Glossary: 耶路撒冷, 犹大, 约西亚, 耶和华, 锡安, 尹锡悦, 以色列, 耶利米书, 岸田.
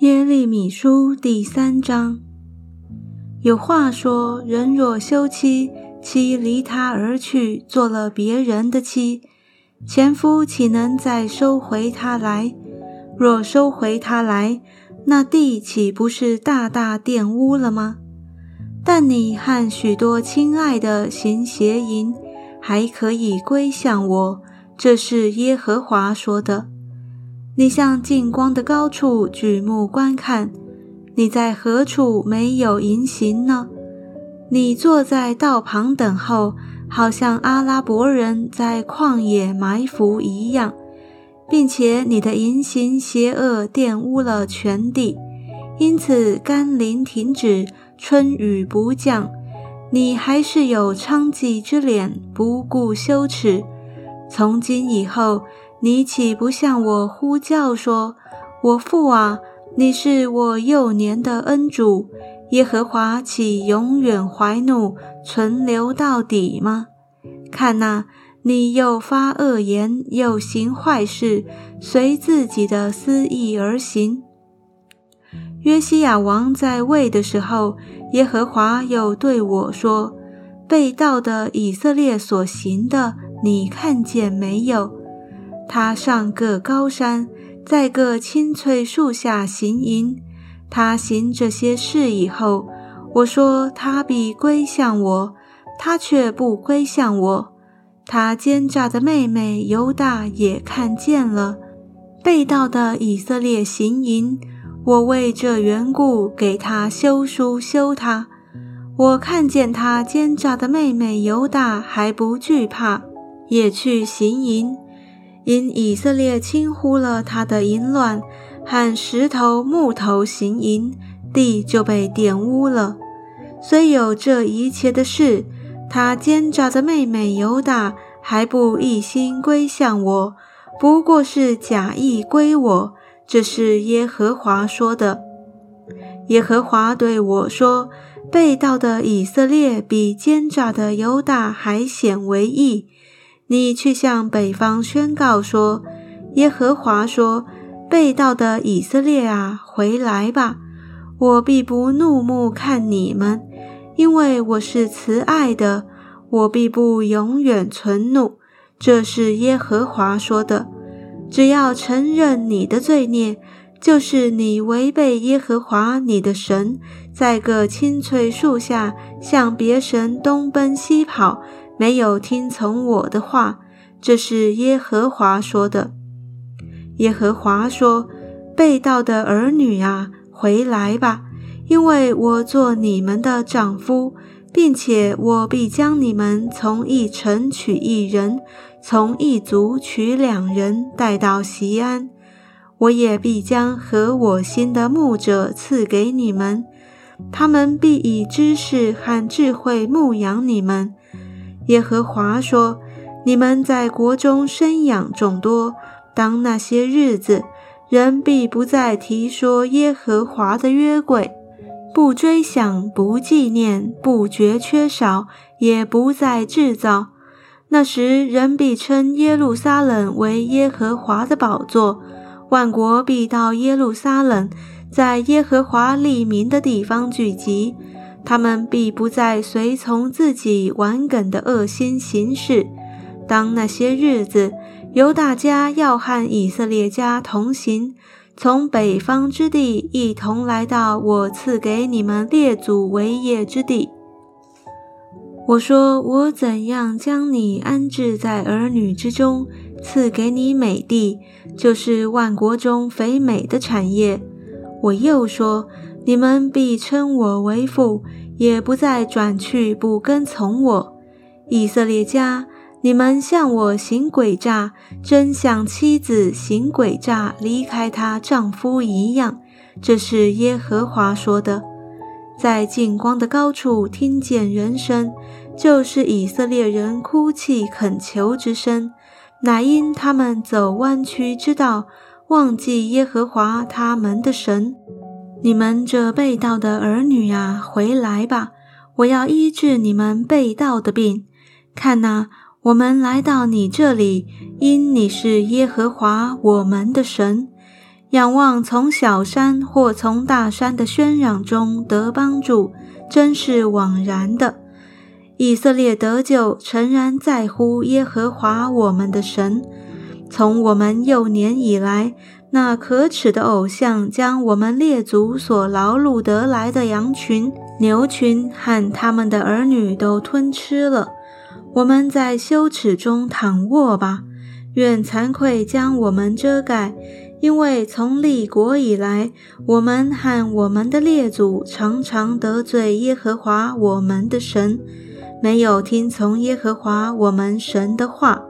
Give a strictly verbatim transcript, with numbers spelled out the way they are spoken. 耶利米书第三章，有话说，人若休妻，妻离他而去，做了别人的妻，前夫岂能再收回他来？若收回他来，那地岂不是大大玷污了吗？但你和许多亲爱的行邪淫，还可以归向我，这是耶和华说的。你向近光的高处举目观看，你在何处没有淫行呢？你坐在道旁等候，好像阿拉伯人在旷野埋伏一样，并且你的淫行邪恶玷污了全地，因此甘霖停止，春雨不降，你还是有娼妓之脸，不顾羞耻。从今以后，你岂不向我呼叫说，我父啊，你是我幼年的恩主，耶和华岂永远怀怒，存留到底吗？看哪，你又发恶言，又行坏事，随自己的私意而行。约西亚王在位的时候，耶和华又对我说，被盗的以色列所行的，你看见没有？他上个高山，在各青翠树下行淫，他行这些事以后，我说他必归向我，他却不归向我。他奸诈的妹妹犹大也看见了，被盗的以色列行淫，我为这缘故给他休书休他。我看见他奸诈的妹妹犹大还不惧怕，也去行淫，因以色列轻忽了他的淫乱，和石头木头行淫，地就被玷污了。虽有这一切的事，他奸诈的妹妹犹大还不一心归向我，不过是假意归我，这是耶和华说的。耶和华对我说，被盗的以色列比奸诈的犹大还显为义。你去向北方宣告说，耶和华说，被盗的以色列啊，回来吧，我必不怒目看你们，因为我是慈爱的，我必不永远存怒，这是耶和华说的。只要承认你的罪孽，就是你违背耶和华你的神，在各青翠树下向别神东奔西跑，没有听从我的话，这是耶和华说的。耶和华说，被盗的儿女啊，回来吧，因为我做你们的丈夫，并且我必将你们从一城取一人，从一族取两人，带到锡安。我也必将合我心的牧者赐给你们，他们必以知识和智慧牧养你们。耶和华说，你们在国中生养众多，当那些日子，人必不再提说耶和华的约柜，不追想，不纪念，不觉缺少，也不再制造。那时人必称耶路撒冷为耶和华的宝座，万国必到耶路撒冷，在耶和华立民的地方聚集，他们必不再随从自己顽梗的恶心行事。当那些日子，犹大家要和以色列家同行，从北方之地一同来到我赐给你们列祖为业之地。我说，我怎样将你安置在儿女之中，赐给你美地，就是万国中肥美的产业。我又说，你们必称我为父，也不再转去不跟从我。以色列家，你们向我行诡诈，真像妻子行诡诈，离开她丈夫一样，这是耶和华说的。在近光的高处听见人声，就是以色列人哭泣恳求之声，乃因他们走弯曲之道，忘记耶和华他们的神。你们这被盗的儿女啊，回来吧，我要医治你们被盗的病。看哪，我们来到你这里，因你是耶和华我们的神。仰望从小山或从大山的喧嚷中得帮助，真是枉然的。以色列得救，诚然在乎耶和华我们的神。从我们幼年以来，那可耻的偶像将我们列祖所劳碌得来的羊群、牛群和他们的儿女都吞吃了。我们在羞耻中躺卧吧，愿惭愧将我们遮盖，因为从立国以来，我们和我们的列祖常常得罪耶和华我们的神，没有听从耶和华我们神的话。